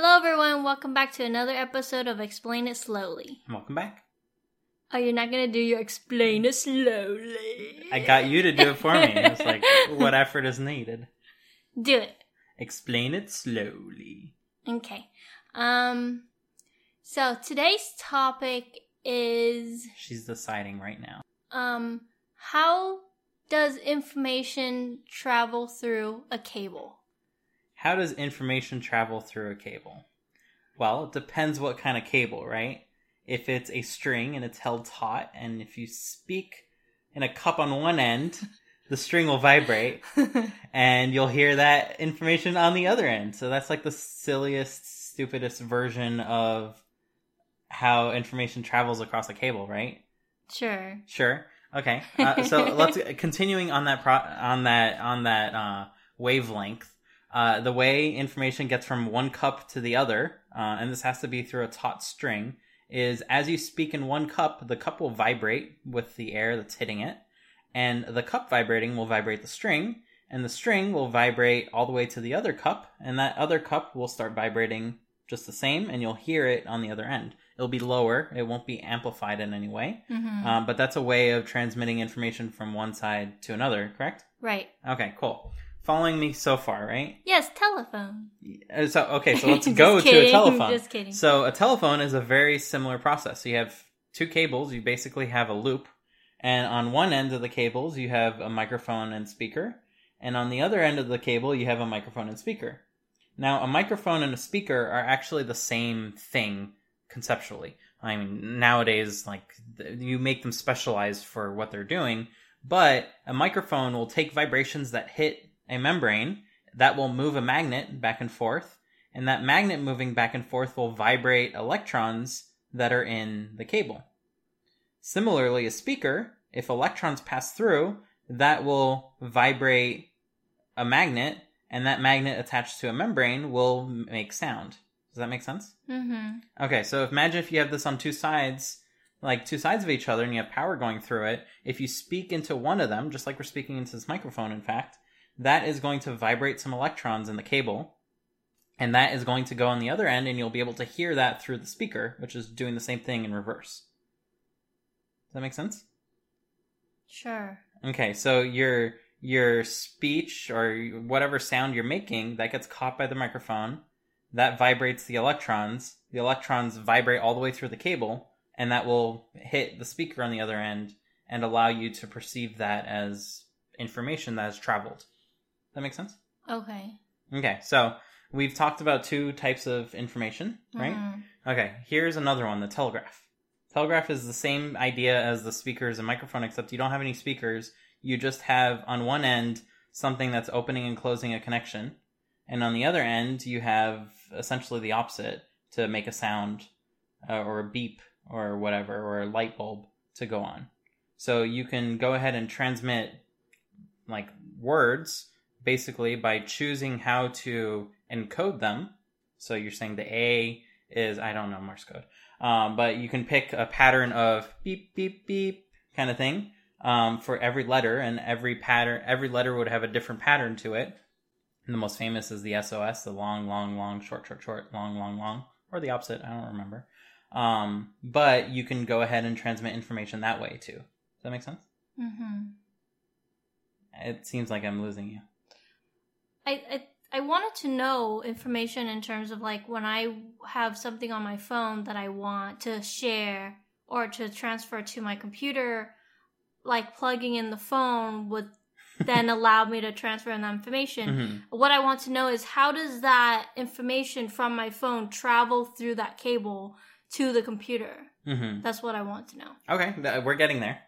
Hello everyone, welcome back to another episode of Explain It Slowly. Welcome back. Oh, you're not going to do your Explain It Slowly. I got you to do it for me. It's like, what effort is needed? Do it. Explain it slowly. Okay. So today's topic is... She's deciding right now. How does information travel through a cable? How does information travel through a cable? Well, it depends what kind of cable, right? If it's a string and it's held taut, and if you speak in a cup on one end, the string will vibrate, and you'll hear that information on the other end. So that's like the silliest, stupidest version of how information travels across a cable, right? Sure. Okay. So let's continuing on that wavelength. The way information gets from one cup to the other, and this has to be through a taut string, is as you speak in one cup, the cup will vibrate with the air that's hitting it, and the cup vibrating will vibrate the string, and the string will vibrate all the way to the other cup, and that other cup will start vibrating just the same, and you'll hear it on the other end. It'll be lower, it won't be amplified in any way, but that's a way of transmitting information from one side to another, correct? Right. Okay, cool. Following me so far, right? Yes, telephone. So let's go to a telephone. Just kidding. So a telephone is a very similar process. So you have two cables. You basically have a loop. And on one end of the cables, you have a microphone and speaker. And on the other end of the cable, you have a microphone and speaker. Now, a microphone and a speaker are actually the same thing conceptually. I mean, nowadays, like, you make them specialized for what they're doing. But a microphone will take vibrations that hit a membrane that will move a magnet back and forth, and that magnet moving back and forth will vibrate electrons that are in the cable. Similarly, a speaker, if electrons pass through, that will vibrate a magnet, and that magnet attached to a membrane will make sound. Does that make sense? Mm-hmm. Okay, so imagine if you have this on two sides, like two sides of each other, and you have power going through it. If you speak into one of them, just like we're speaking into this microphone, in fact, that is going to vibrate some electrons in the cable, and that is going to go on the other end, and you'll be able to hear that through the speaker, which is doing the same thing in reverse. Does that make sense? Sure. Okay, so your speech or whatever sound you're making, that gets caught by the microphone, that vibrates the electrons. The electrons vibrate all the way through the cable, and that will hit the speaker on the other end and allow you to perceive that as information that has traveled. That makes sense? Okay, so we've talked about two types of information, right? Mm-hmm. Okay, here's another one, the telegraph. Telegraph is the same idea as the speakers and microphone, except you don't have any speakers. You just have, on one end, something that's opening and closing a connection. And on the other end, you have essentially the opposite to make a sound or a beep or whatever, or a light bulb to go on. So you can go ahead and transmit like words basically by choosing how to encode them. So you're saying the A is, I don't know, Morse code. But you can pick a pattern of beep, beep, beep kind of thing for every letter, and every letter would have a different pattern to it. And the most famous is the SOS, the long, long, long, short, short, short, long, long, long, or the opposite. I don't remember. But you can go ahead and transmit information that way too. Does that make sense? Mm-hmm. It seems like I'm losing you. I wanted to know information in terms of like when I have something on my phone that I want to share or to transfer to my computer, like plugging in the phone would then allow me to transfer in that information. Mm-hmm. What I want to know is how does that information from my phone travel through that cable to the computer? Mm-hmm. That's what I want to know. Okay, we're getting there.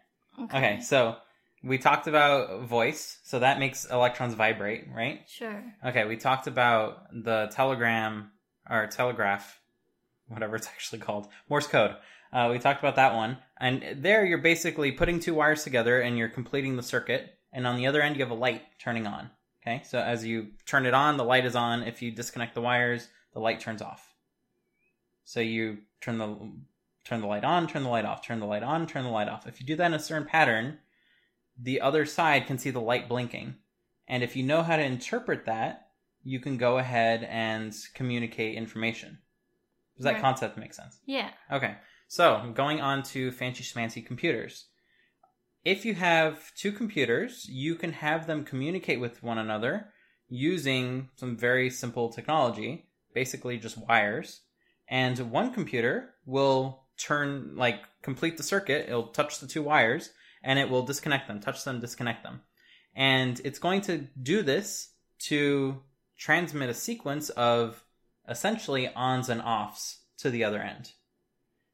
Okay so... we talked about voice, so that makes electrons vibrate, right? Sure. Okay, we talked about the telegram, or telegraph, whatever it's actually called, Morse code. We talked about that one. And there you're basically putting two wires together and you're completing the circuit. And on the other end, you have a light turning on. Okay, so as you turn it on, the light is on. If you disconnect the wires, the light turns off. So you turn the light on, turn the light off, turn the light on, turn the light off. If you do that in a certain pattern... the other side can see the light blinking. And if you know how to interpret that, you can go ahead and communicate information. Does that concept make sense? Yeah. Okay. So going on to fancy schmancy computers. If you have two computers, you can have them communicate with one another using some very simple technology, basically just wires. And one computer will turn, like, complete the circuit. It'll touch the two wires and it will disconnect them, touch them, disconnect them. And it's going to do this to transmit a sequence of essentially ons and offs to the other end.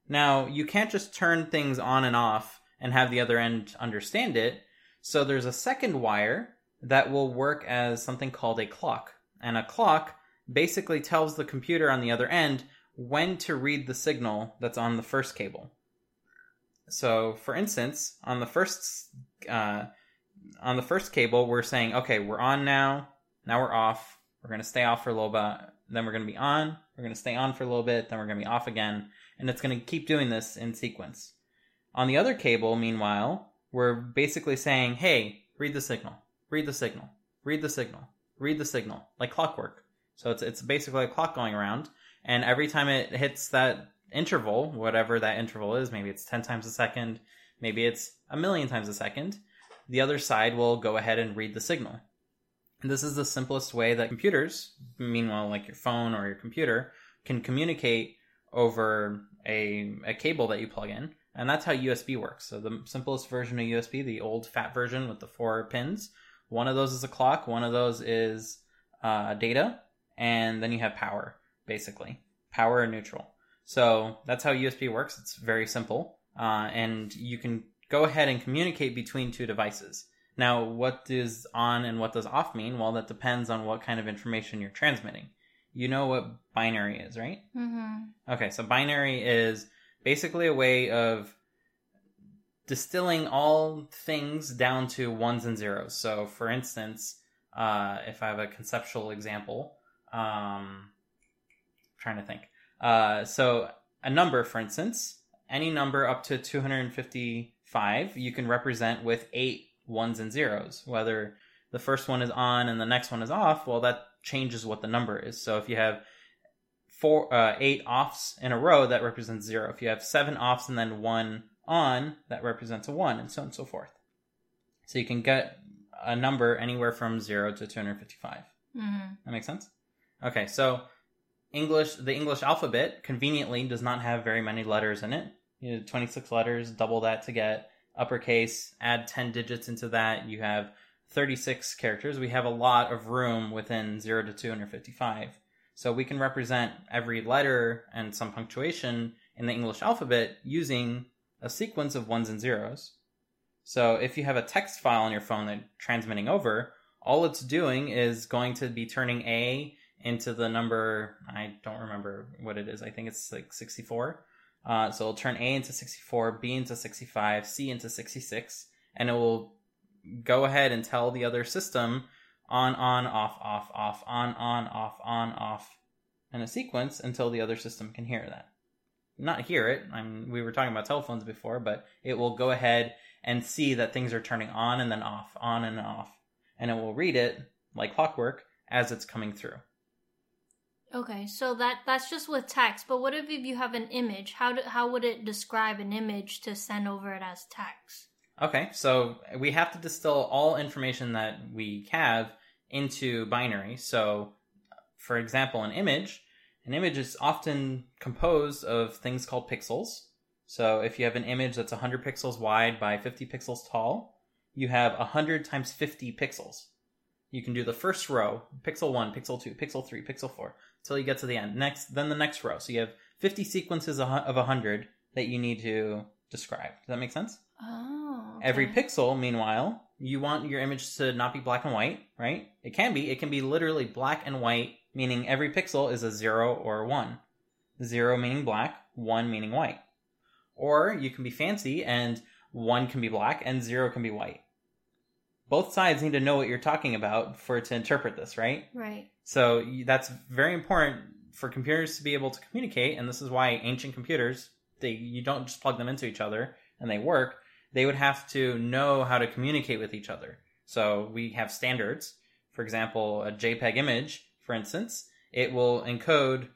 Now, you can't just turn things on and off and have the other end understand it. So there's a second wire that will work as something called a clock. And a clock basically tells the computer on the other end when to read the signal that's on the first cable. So, for instance, on the first cable, we're saying, okay, we're on now. Now we're off. We're going to stay off for a little bit. Then we're going to be on. We're going to stay on for a little bit. Then we're going to be off again. And it's going to keep doing this in sequence. On the other cable, meanwhile, we're basically saying, hey, read the signal. Read the signal. Read the signal. Read the signal. Like clockwork. So it's basically a clock going around. And every time it hits that interval, whatever that interval is, maybe it's 10 times a second, maybe it's a million times a second, the other side will go ahead and read the signal. And this is the simplest way that computers, meanwhile, like your phone or your computer, can communicate over a cable that you plug in. And that's how USB works. So the simplest version of USB, the old fat version with the 4 pins, one of those is a clock, one of those is data, and then you have power, basically. Power and neutral. So that's how USB works. It's very simple. And you can go ahead and communicate between two devices. Now, what does on and what does off mean? Well, that depends on what kind of information you're transmitting. You know what binary is, right? Mm-hmm. Okay, so binary is basically a way of distilling all things down to ones and zeros. So, for instance, if I have a conceptual example, I'm trying to think. So, a number, for instance, any number up to 255, you can represent with 8 ones and zeros. Whether the first one is on and the next one is off, well, that changes what the number is. So if you have 8 offs in a row, that represents 0. If you have 7 offs and then 1 on, that represents a 1, and so on and so forth. So you can get a number anywhere from 0 to 255. Mm-hmm. That makes sense? Okay, so the English alphabet conveniently does not have very many letters in it. You know, 26 letters, double that to get uppercase, add 10 digits into that, you have 36 characters. We have a lot of room within 0 to 255. So we can represent every letter and some punctuation in the English alphabet using a sequence of ones and zeros. So if you have a text file on your phone that transmitting over, all it's doing is going to be turning A into the number, I don't remember what it is, I think it's like 64. So it'll turn A into 64, B into 65, C into 66, and it will go ahead and tell the other system on, off, on, off in a sequence until the other system can hear that. Not hear it. We were talking about telephones before, but it will go ahead and see that things are turning on and then off, on and off, and it will read it like clockwork as it's coming through. Okay, so that's just with text, but what if you have an image? How would it describe an image to send over it as text? Okay, so we have to distill all information that we have into binary. So, for example, an image is often composed of things called pixels. So if you have an image that's 100 pixels wide by 50 pixels tall, you have 100 times 50 pixels. You can do the first row, pixel 1, pixel 2, pixel 3, pixel 4, until you get to the end. Then the next row. So you have 50 sequences of 100 that you need to describe. Does that make sense? Oh. Okay. Every pixel, meanwhile, you want your image to not be black and white, right? It can be. It can be literally black and white, meaning every pixel is a 0 or a 1. 0 meaning black, 1 meaning white. Or you can be fancy and 1 can be black and 0 can be white. Both sides need to know what you're talking about for it to interpret this, right? Right. So that's very important for computers to be able to communicate, and this is why ancient computers, you don't just plug them into each other and they work. They would have to know how to communicate with each other. So we have standards. For example, a JPEG image for instance, it will encode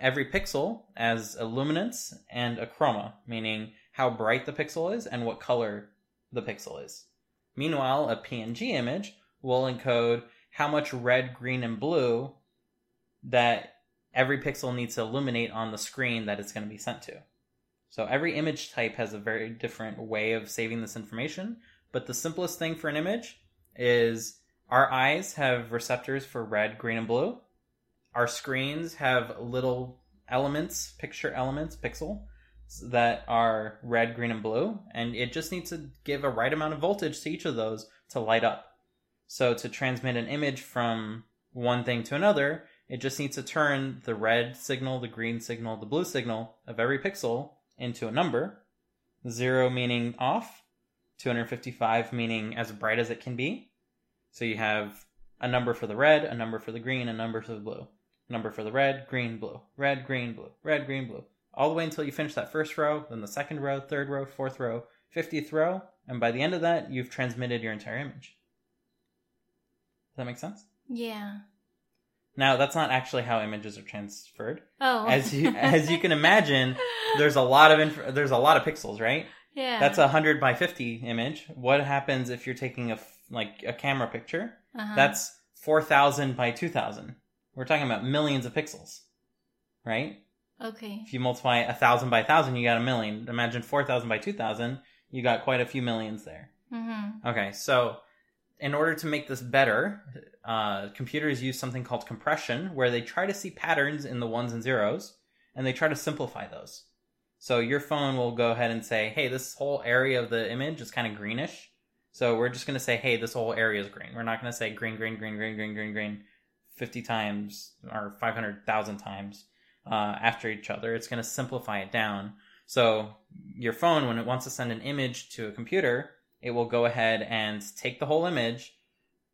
every pixel as a luminance and a chroma, meaning how bright the pixel is and what color the pixel is. Meanwhile, a PNG image will encode how much red, green, and blue that every pixel needs to illuminate on the screen that it's going to be sent to. So every image type has a very different way of saving this information, but the simplest thing for an image is our eyes have receptors for red, green, and blue. Our screens have little elements, picture elements, pixel, that are red, green, and blue, and it just needs to give a right amount of voltage to each of those to light up. So to transmit an image from one thing to another, it just needs to turn the red signal, the green signal, the blue signal of every pixel into a number. 0 meaning off, 255 meaning as bright as it can be. So you have a number for the red, a number for the green, a number for the blue. Number for the red, green, blue. Red, green, blue. Red, green, blue. All the way until you finish that first row, then the second row, third row, fourth row, 50th row, and by the end of that, you've transmitted your entire image. Does that make sense? Yeah. Now, that's not actually how images are transferred. Oh. As you can imagine, there's a lot of pixels, right? Yeah. That's a 100 by 50 image. What happens if you're taking a camera picture? Uh-huh. That's 4,000 by 2,000. We're talking about millions of pixels, right? Okay. If you multiply 1,000 by 1,000, you got a million. Imagine 4,000 by 2,000, you got quite a few millions there. Mm-hmm. Okay, so in order to make this better, computers use something called compression, where they try to see patterns in the ones and zeros, and they try to simplify those. So your phone will go ahead and say, hey, this whole area of the image is kind of greenish. So we're just going to say, hey, this whole area is green. We're not going to say green, green, green, green, green, green, green 50 times or 500,000 times after each other. It's going to simplify it down. So your phone, when it wants to send an image to a computer, it will go ahead and take the whole image,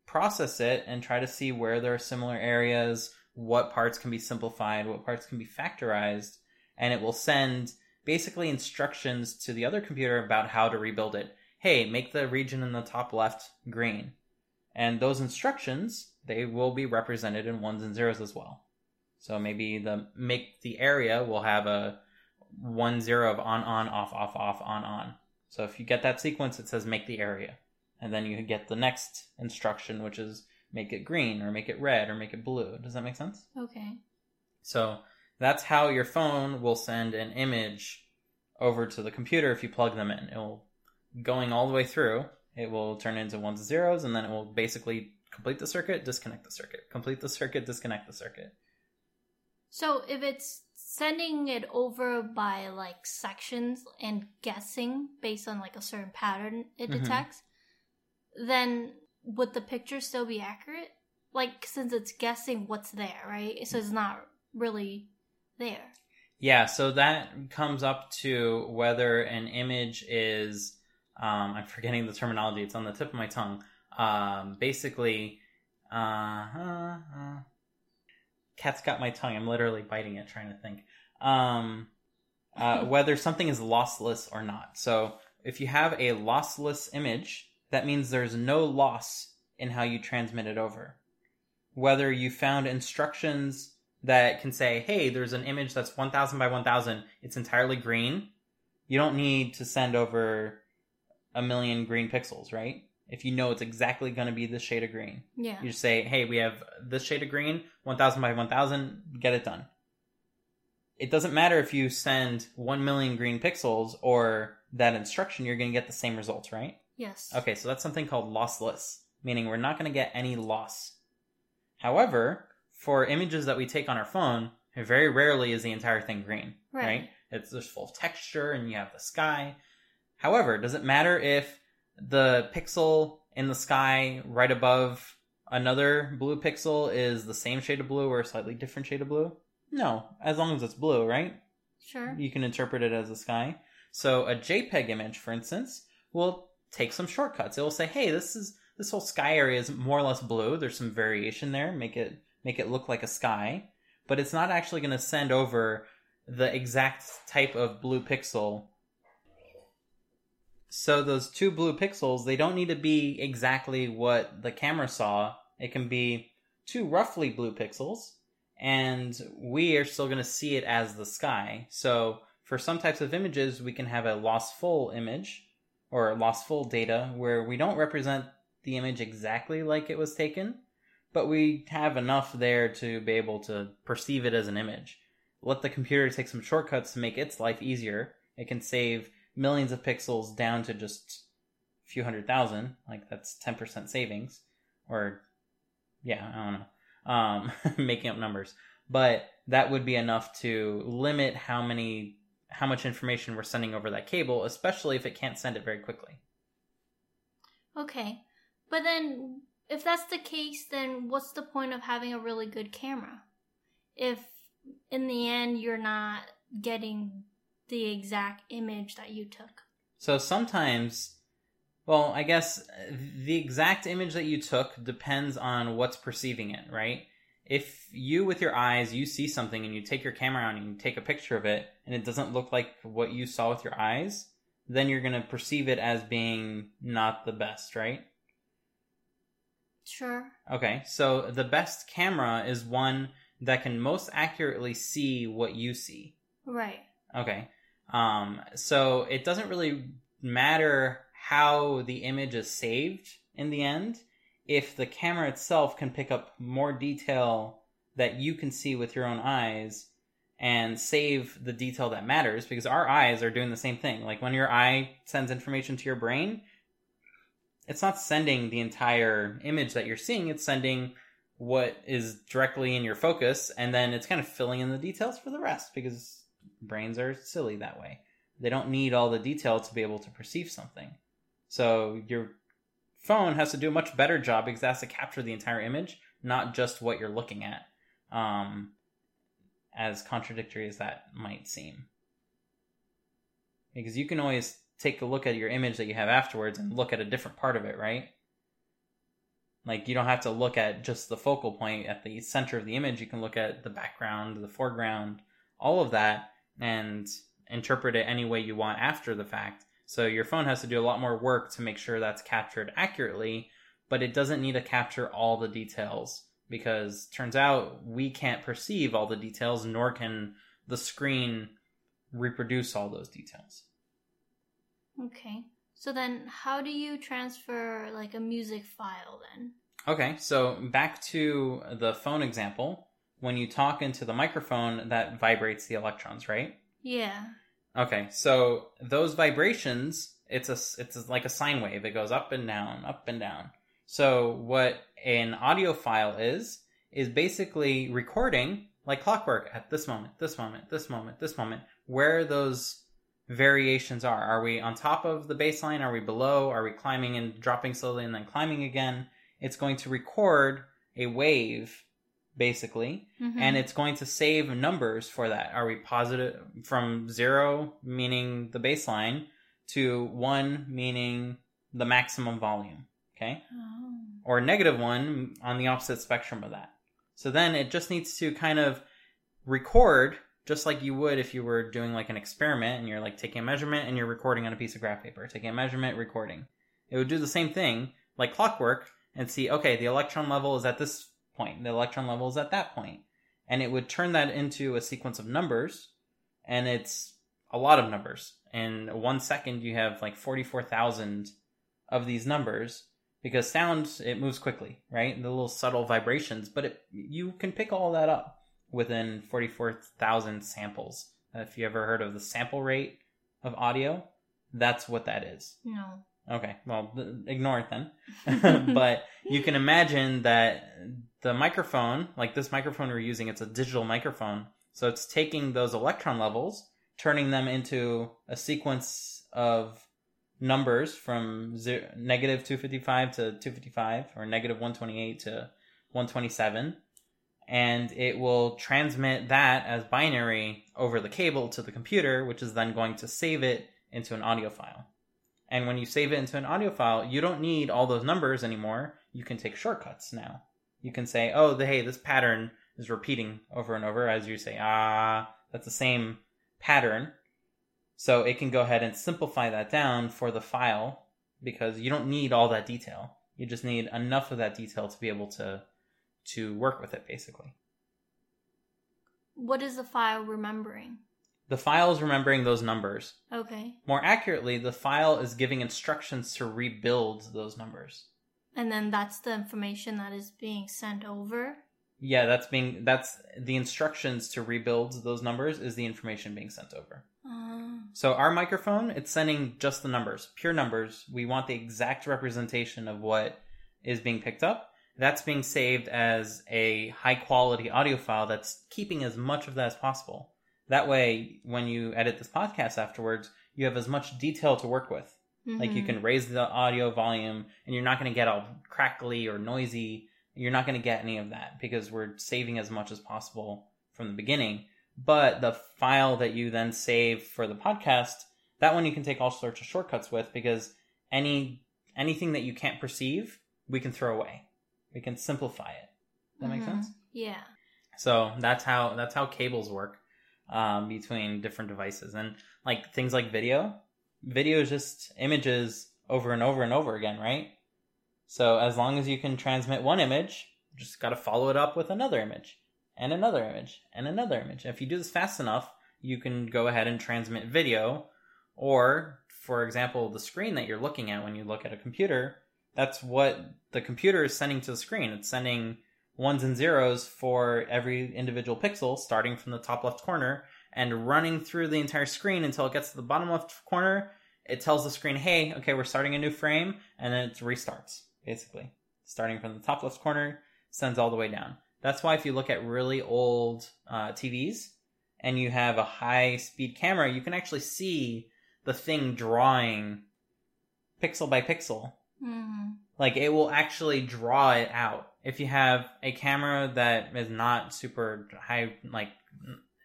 process it, and try to see where there are similar areas, what parts can be simplified, what parts can be factorized, and it will send basically instructions to the other computer about how to rebuild it. Hey, make the region in the top left green. And those instructions, they will be represented in ones and zeros as well. So maybe the area will have a 1 0 of on, off, on. So if you get that sequence, it says make the area. And then you get the next instruction, which is make it green or make it red or make it blue. Does that make sense? Okay. So that's how your phone will send an image over to the computer if you plug them in. It will, going all the way through, it will turn into ones and zeros, and then it will basically complete the circuit, disconnect the circuit, complete the circuit, disconnect the circuit. So if it's sending it over by like sections and guessing based on like a certain pattern it detects, then would the picture still be accurate? Like, since it's guessing what's there, right? So it's not really there. Yeah, so that comes up to whether an image is... I'm forgetting the terminology. It's on the tip of my tongue. Cat's got my tongue. I'm literally biting it, trying to think. Whether something is lossless or not. So if you have a lossless image, that means there's no loss in how you transmit it over. Whether you found instructions that can say, hey, there's an image that's 1,000 by 1,000. It's entirely green. You don't need to send over a million green pixels, right? If you know it's exactly going to be this shade of green. Yeah. You just say, hey, we have this shade of green, 1,000 by 1,000, get it done. It doesn't matter if you send 1 million green pixels or that instruction, you're going to get the same results, right? Yes. Okay, so that's something called lossless, meaning we're not going to get any loss. However, for images that we take on our phone, very rarely is the entire thing green, right? It's just full of texture and you have the sky. However, does it matter if the pixel in the sky right above another blue pixel is the same shade of blue or a slightly different shade of blue? No, as long as it's blue, right? Sure. You can interpret it as the sky. So a JPEG image, for instance, will take some shortcuts. It will say, hey, this whole sky area is more or less blue. There's some variation there. Make it look like a sky. But it's not actually going to send over the exact type of blue pixel. So those two blue pixels, they don't need to be exactly what the camera saw. It can be to roughly blue pixels, and we are still going to see it as the sky. So for some types of images, we can have a loss full image or loss full data where we don't represent the image exactly like it was taken, but we have enough there to be able to perceive it as an image. Let the computer take some shortcuts to make its life easier. It can save millions of pixels down to just a few 100,000. Like, that's 10% savings. Or, yeah, I don't know. Making up numbers. But that would be enough to limit how much information we're sending over that cable, especially if it can't send it very quickly. Okay. But then, if that's the case, then what's the point of having a really good camera? If, in the end, you're not getting the exact image that you took. So sometimes, well, I guess the exact image that you took depends on what's perceiving it, right? If you, with your eyes, you see something and you take your camera on and you take a picture of it and it doesn't look like what you saw with your eyes, then you're going to perceive it as being not the best, right? Sure. Okay, so the best camera is one that can most accurately see what you see. Right. Okay. So it doesn't really matter how the image is saved in the end if the camera itself can pick up more detail that you can see with your own eyes and save the detail that matters, because our eyes are doing the same thing. Like, when your eye sends information to your brain, it's not sending the entire image that you're seeing. It's sending what is directly in your focus, and then it's kind of filling in the details for the rest, because brains are silly that way. They don't need all the detail to be able to perceive something. So your phone has to do a much better job because it has to capture the entire image, not just what you're looking at, as contradictory as that might seem. Because you can always take a look at your image that you have afterwards and look at a different part of it, right? Like, you don't have to look at just the focal point at the center of the image. You can look at the background, the foreground, all of that, and interpret it any way you want after the fact. So your phone has to do a lot more work to make sure that's captured accurately, but it doesn't need to capture all the details, because turns out we can't perceive all the details, nor can the screen reproduce all those details. Okay. So then how do you transfer, like, a music file then? Okay, so back to the phone example. When you talk into the microphone, that vibrates the electrons, right? Yeah. Okay, so those vibrations, it's like a sine wave. It goes up and down, up and down. So what an audio file is basically recording, like clockwork, at this moment, this moment, this moment, this moment, where those variations are. Are we on top of the baseline? Are we below? Are we climbing and dropping slowly and then climbing again? It's going to record a wave, basically, and it's going to save numbers for that. Are we positive from 0, meaning the baseline, to 1, meaning the maximum volume, okay? Oh. Or -1 on the opposite spectrum of that. So then it just needs to kind of record, just like you would if you were doing like an experiment and you're like taking a measurement and you're recording on a piece of graph paper, taking a measurement, recording. It would do the same thing, like clockwork, and see, okay, the electron level is at this point, the electron level is at that point, and it would turn that into a sequence of numbers, and it's a lot of numbers. In 1 second, you have like 44,000 of these numbers, because sound, it moves quickly, right? The little subtle vibrations, but you can pick all that up within 44,000 samples. If you ever heard of the sample rate of audio, that's what that is. No. Okay, well, ignore it then. But you can imagine that the microphone, like this microphone we're using, it's a digital microphone. So it's taking those electron levels, turning them into a sequence of numbers from negative 255 to 255, or negative 128 to 127. And it will transmit that as binary over the cable to the computer, which is then going to save it into an audio file. And when you save it into an audio file, you don't need all those numbers anymore. You can take shortcuts now. You can say, oh, hey, this pattern is repeating over and over. As you say, that's the same pattern. So it can go ahead and simplify that down for the file, because you don't need all that detail. You just need enough of that detail to be able to to work with it, basically. What is the file remembering? The file is remembering those numbers. Okay. More accurately, the file is giving instructions to rebuild those numbers. And then that's the information that is being sent over? Yeah, that's the instructions to rebuild those numbers is the information being sent over. So our microphone, it's sending just the numbers, pure numbers. We want the exact representation of what is being picked up. That's being saved as a high-quality audio file that's keeping as much of that as possible. That way, when you edit this podcast afterwards, you have as much detail to work with. Mm-hmm. Like, you can raise the audio volume, and you're not going to get all crackly or noisy. You're not going to get any of that because we're saving as much as possible from the beginning. But the file that you then save for the podcast, that one you can take all sorts of shortcuts with, because anything that you can't perceive, we can throw away. We can simplify it. Does that make sense? Yeah. So that's how cables work between different devices. And like things like video is just images over and over and over again, right? So as long as you can transmit one image, you just got to follow it up with another image and another image and another image. And if you do this fast enough, you can go ahead and transmit video. Or, for example, the screen that you're looking at when you look at a computer, that's what the computer is sending to the screen. It's sending ones and zeros for every individual pixel, starting from the top left corner and running through the entire screen until it gets to the bottom left corner. It tells the screen, hey, okay, we're starting a new frame, and then it restarts. Basically, starting from the top left corner, sends all the way down. That's why if you look at really old TVs and you have a high-speed camera, you can actually see the thing drawing pixel by pixel. Mm-hmm. Like, it will actually draw it out. If you have a camera that is not super high, like,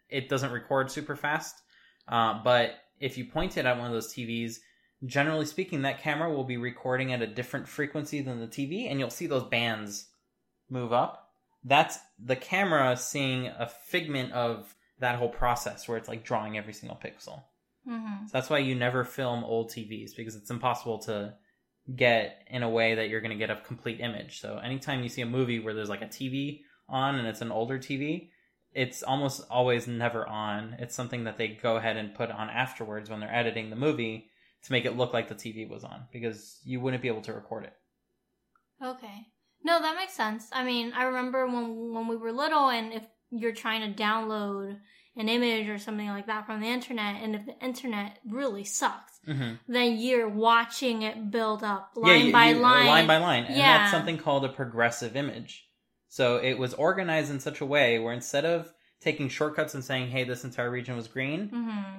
it doesn't record super fast, but if you point it at one of those TVs, generally speaking, that camera will be recording at a different frequency than the TV, and you'll see those bands move up. That's the camera seeing a figment of that whole process where it's like drawing every single pixel. Mm-hmm. So that's why you never film old TVs, because it's impossible to get in a way that you're going to get a complete image. So anytime you see a movie where there's like a TV on and it's an older TV, it's almost always never on. It's something that they go ahead and put on afterwards when they're editing the movie, to make it look like the TV was on, because you wouldn't be able to record it. Okay. No, that makes sense. I mean, I remember when we were little, and if you're trying to download an image or something like that from the internet, and if the internet really sucked, then you're watching it build up line by line. Line by line. And that's something called a progressive image. So it was organized in such a way where instead of taking shortcuts and saying, hey, this entire region was green,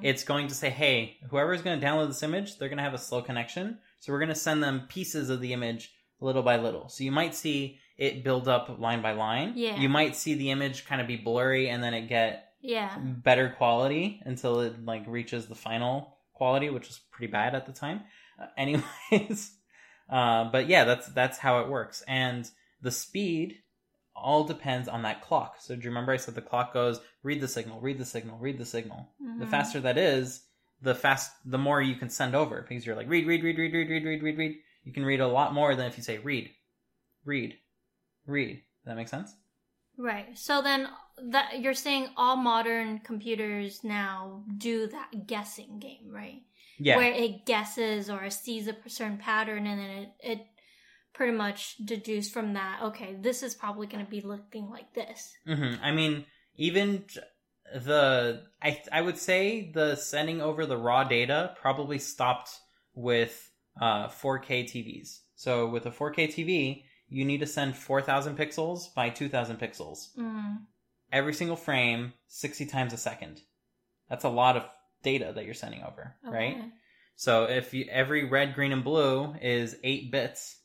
it's going to say, hey, whoever's going to download this image, they're going to have a slow connection, so we're going to send them pieces of the image little by little. So you might see it build up line by line. Yeah. You might see the image kind of be blurry, and then it get better quality until it like reaches the final quality, which was pretty bad at the time. But yeah, that's how it works. And the speed all depends on that clock. So do you remember I said the clock goes, read the signal, read the signal, read the signal. Mm-hmm. The faster that is, the more you can send over, because you're like, read. You can read a lot more than if you say read. Does that make sense? Right. So then that you're saying all modern computers now do that guessing game, right? Yeah. Where it guesses or sees a certain pattern, and then it pretty much deduce from that, okay, this is probably going to be looking like this. Mm-hmm. I mean, even I would say the sending over the raw data probably stopped with 4K TVs. So with a 4K TV, you need to send 4,000 pixels by 2,000 pixels. Mm. Every single frame, 60 times a second. That's a lot of data that you're sending over, okay, right? So if every red, green, and blue is 8 bits,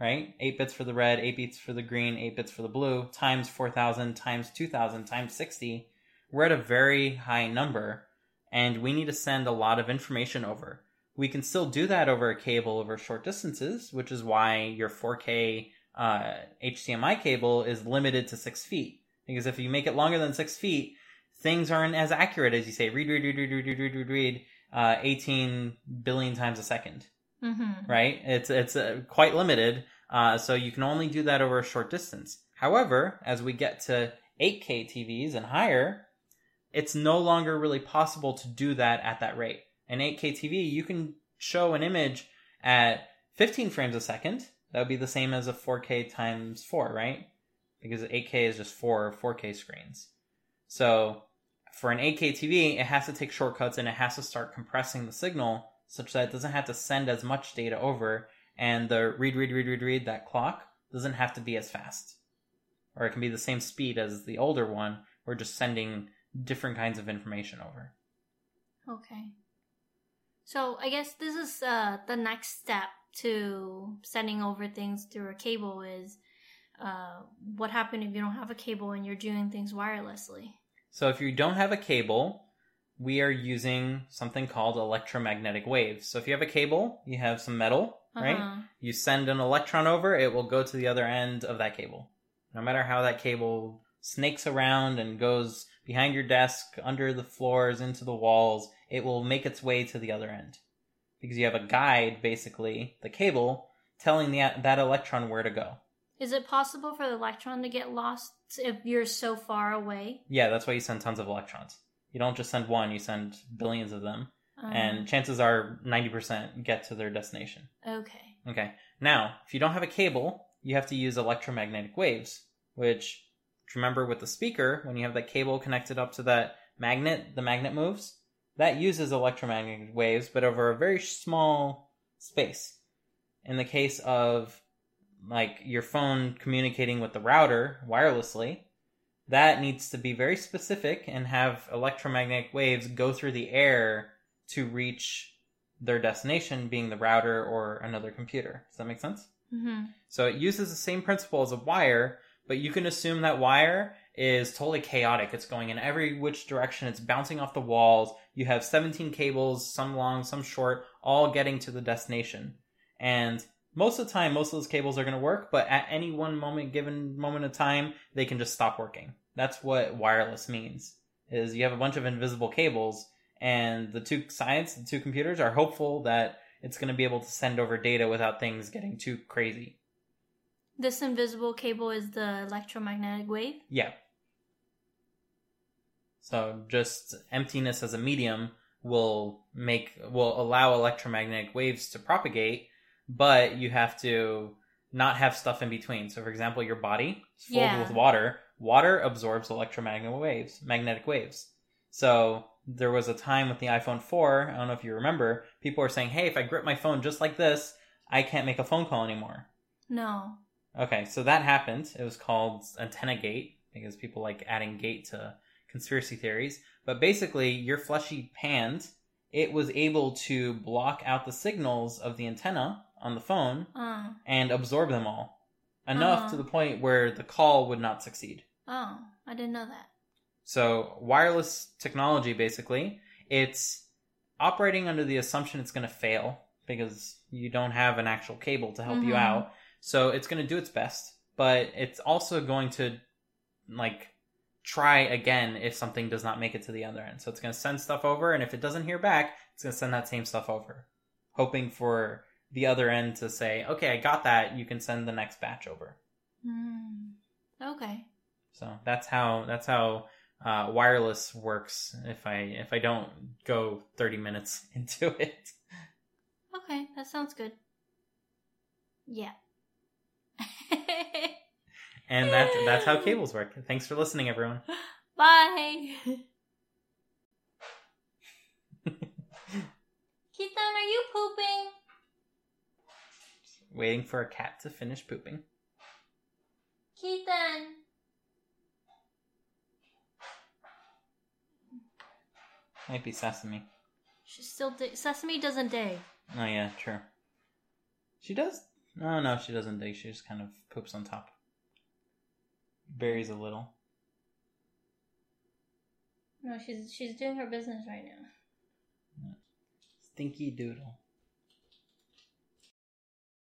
right? 8 bits for the red, 8 bits for the green, 8 bits for the blue, times 4,000, times 2,000, times 60. We're at a very high number, and we need to send a lot of information over. We can still do that over a cable over short distances, which is why your 4K HDMI cable is limited to 6 feet. Because if you make it longer than 6 feet, things aren't as accurate as you say, read, 18 billion times a second. Mm-hmm. Right? It's quite limited, so you can only do that over a short distance. However, as we get to 8K TVs and higher, it's no longer really possible to do that at that rate. An 8K TV, you can show an image at 15 frames a second. That would be the same as a 4K times 4, right? Because 8K is just 4 4K screens. So for an 8K TV, it has to take shortcuts and it has to start compressing the signal such that it doesn't have to send as much data over, and the read, that clock doesn't have to be as fast. Or it can be the same speed as the older one. We're just sending different kinds of information over. Okay. So I guess this is the next step to sending over things through a cable is what happens if you don't have a cable and you're doing things wirelessly? So if you don't have a cable, we are using something called electromagnetic waves. So if you have a cable, you have some metal, right? You send an electron over, it will go to the other end of that cable. No matter how that cable snakes around and goes behind your desk, under the floors, into the walls, it will make its way to the other end. Because you have a guide, basically, the cable, telling that electron where to go. Is it possible for the electron to get lost if you're so far away? Yeah, that's why you send tons of electrons. You don't just send one, you send billions of them. And chances are 90% get to their destination. Okay. Now, if you don't have a cable, you have to use electromagnetic waves, which, remember with the speaker, when you have that cable connected up to that magnet, the magnet moves. That uses electromagnetic waves, but over a very small space. In the case of like your phone communicating with the router wirelessly, that needs to be very specific and have electromagnetic waves go through the air to reach their destination, being the router or another computer. Does that make sense? Mm-hmm. So it uses the same principle as a wire, but you can assume that wire is totally chaotic. It's going in every which direction. It's bouncing off the walls. You have 17 cables, some long, some short, all getting to the destination. And most of the time, most of those cables are going to work, but at any one moment, given moment of time, they can just stop working. That's what wireless means, is you have a bunch of invisible cables, and the two sides, the two computers, are hopeful that it's going to be able to send over data without things getting too crazy. This invisible cable is the electromagnetic wave? Yeah. So just emptiness as a medium will allow electromagnetic waves to propagate, but you have to not have stuff in between. So for example, your body is filled with water. Water absorbs magnetic waves. So there was a time with the iPhone 4, I don't know if you remember, people were saying, hey, if I grip my phone just like this, I can't make a phone call anymore. No. Okay, so that happened. It was called antenna gate, because people like adding gate to conspiracy theories. But basically, your fleshy hand, it was able to block out the signals of the antenna on the phone and absorb them all. Enough to the point where the call would not succeed. Oh, I didn't know that. So wireless technology, basically, it's operating under the assumption it's going to fail because you don't have an actual cable to help you out. So it's going to do its best, but it's also going to try again if something does not make it to the other end. So it's going to send stuff over, and if it doesn't hear back, it's going to send that same stuff over, hoping for the other end to say, okay, I got that. You can send the next batch over. Okay. So that's how wireless works if I don't go 30 minutes into it. Okay, that sounds good. Yeah. And that's how cables work. Thanks for listening, everyone. Bye. Keaton, are you pooping? Waiting for a cat to finish pooping. Keaton. Might be Sesame. She's still dig. Sesame doesn't dig. Oh, yeah, true. She does. No, she doesn't dig. She just kind of poops on top. Buries a little. No, she's doing her business right now. Stinky doodle.